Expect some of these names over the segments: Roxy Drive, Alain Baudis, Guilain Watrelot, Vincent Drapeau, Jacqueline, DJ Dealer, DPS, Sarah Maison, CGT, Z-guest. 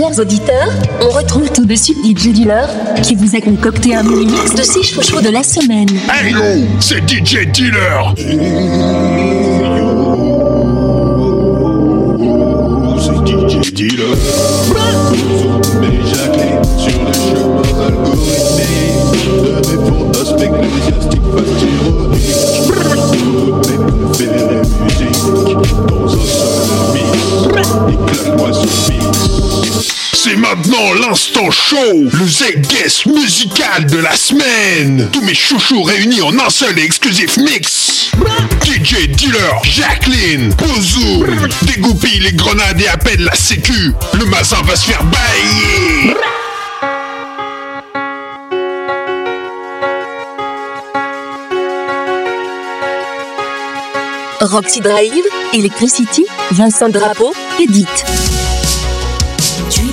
Chers auditeurs, on retrouve tout de suite DJ Dealer qui vous a concocté un mini mix de 6 chouchous de la semaine. Hello, c'est DJ Dealer. C'est DJ Dealer. Mais Jacqueline sur le chemin algorithmique de mes fonds aspects ecclésiastiques fast ironiques. Mes préférés musiques dans un seul mix. Éclate-moi ce mix. C'est maintenant l'instant show, le Z-guest musical de la semaine. Tous mes chouchous réunis en un seul et exclusif mix. DJ Dealer, Jacqueline, Pozou, dégoupille les grenades et appelle la sécu. Le mazin va se faire bailler. Roxy Drive, Electricity, Vincent Drapeau, Edith. You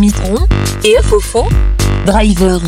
Mitron et Fofo, Driver.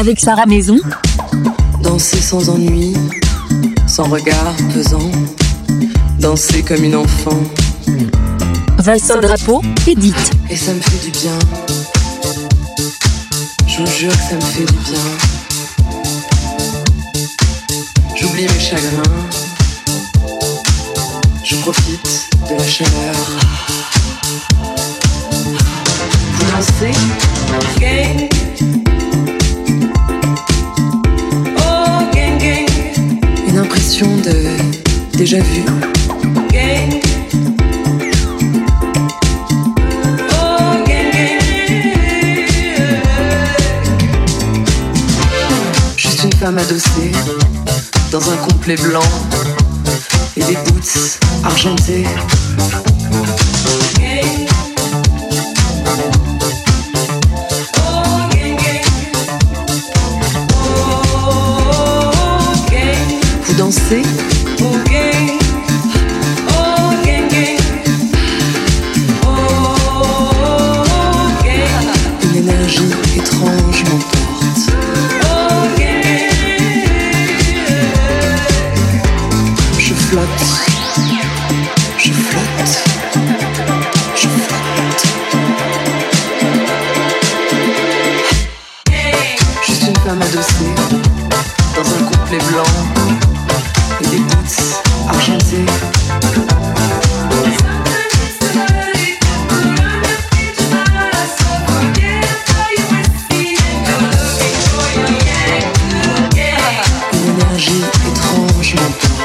avec Sarah Maison. Danser sans ennui, sans regard pesant, danser comme une enfant. Vincent Drapeau, édite. Et ça me fait du bien. Je vous jure que ça me fait du bien. J'oublie mes chagrins. Je profite de la chaleur. Vous dansez, gang. Oh, gang, gang. Une impression de déjà vu. Gang. Femme adossée, dans un complet blanc et des boots argentés. Vous dansez? Une énergie étrange m'emporte. Je flotte. Juste une femme adossée, dans un complet blanc et des boots argentés. Une énergie étrange m'emporte.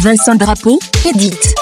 Vincent Drapeau, édite.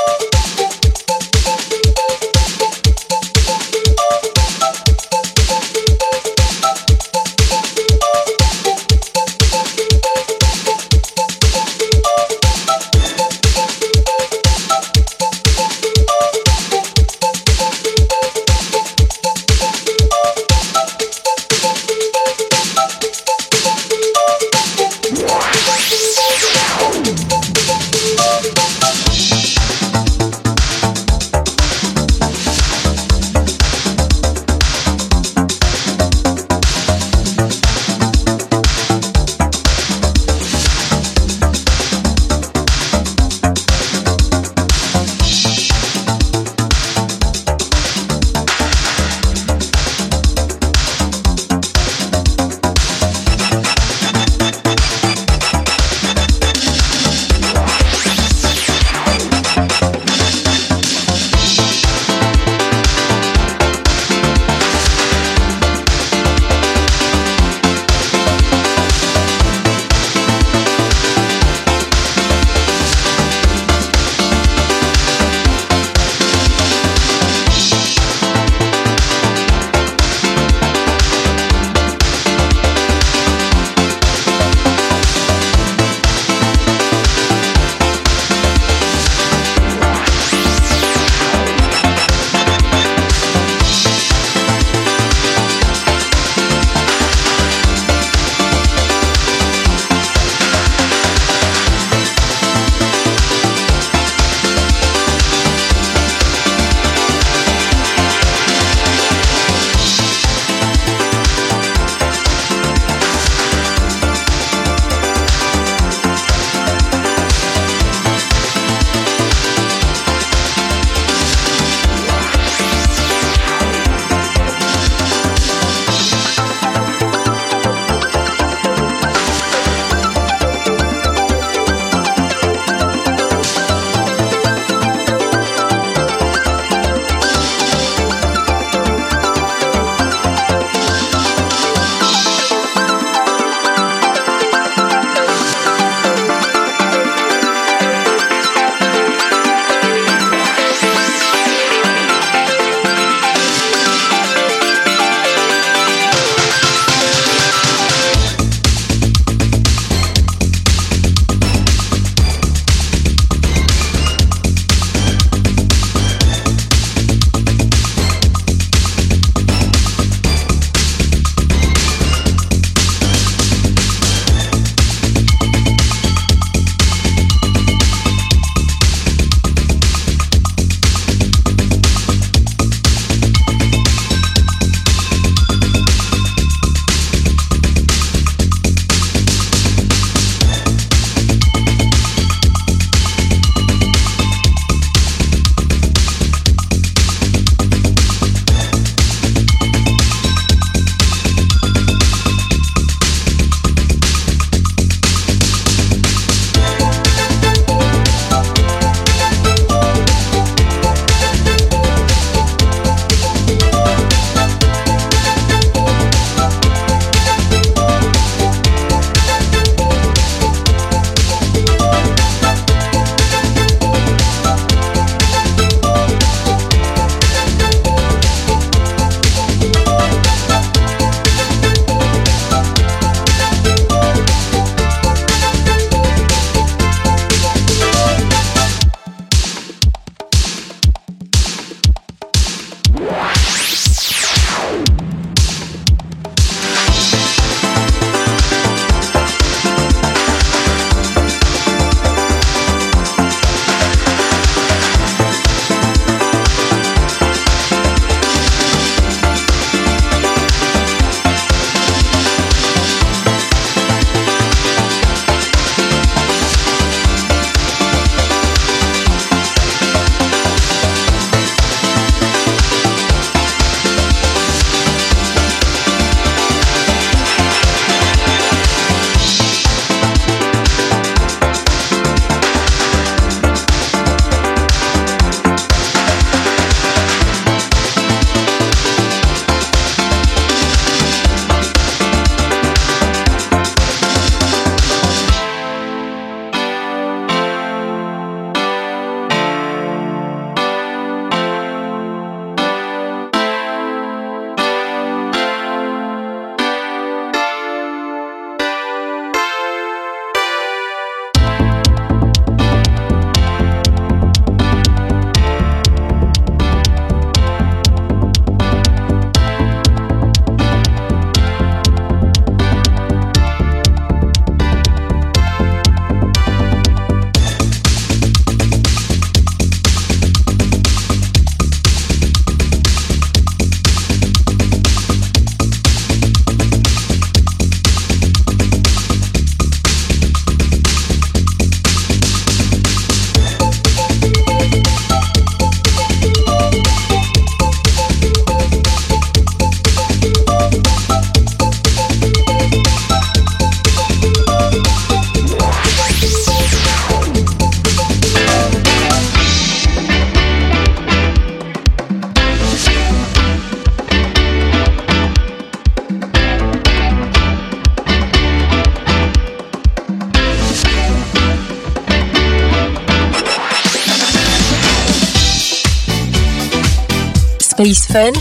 Space Funk,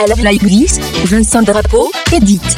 Alain Baudis, Vincent Drapeau, Edith.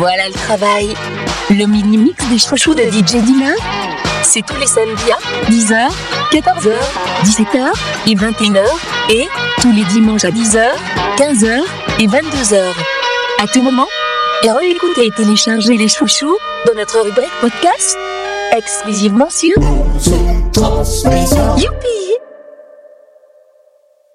Voilà le travail. Le mini-mix des chouchous de DJ Dealer, c'est tous les samedis à 10h, 14h, 17h et 21h et tous les dimanches à 10h, 15h et 22h. À tout moment, réécoutez et téléchargez les chouchous dans notre rubrique podcast exclusivement sur Youpi!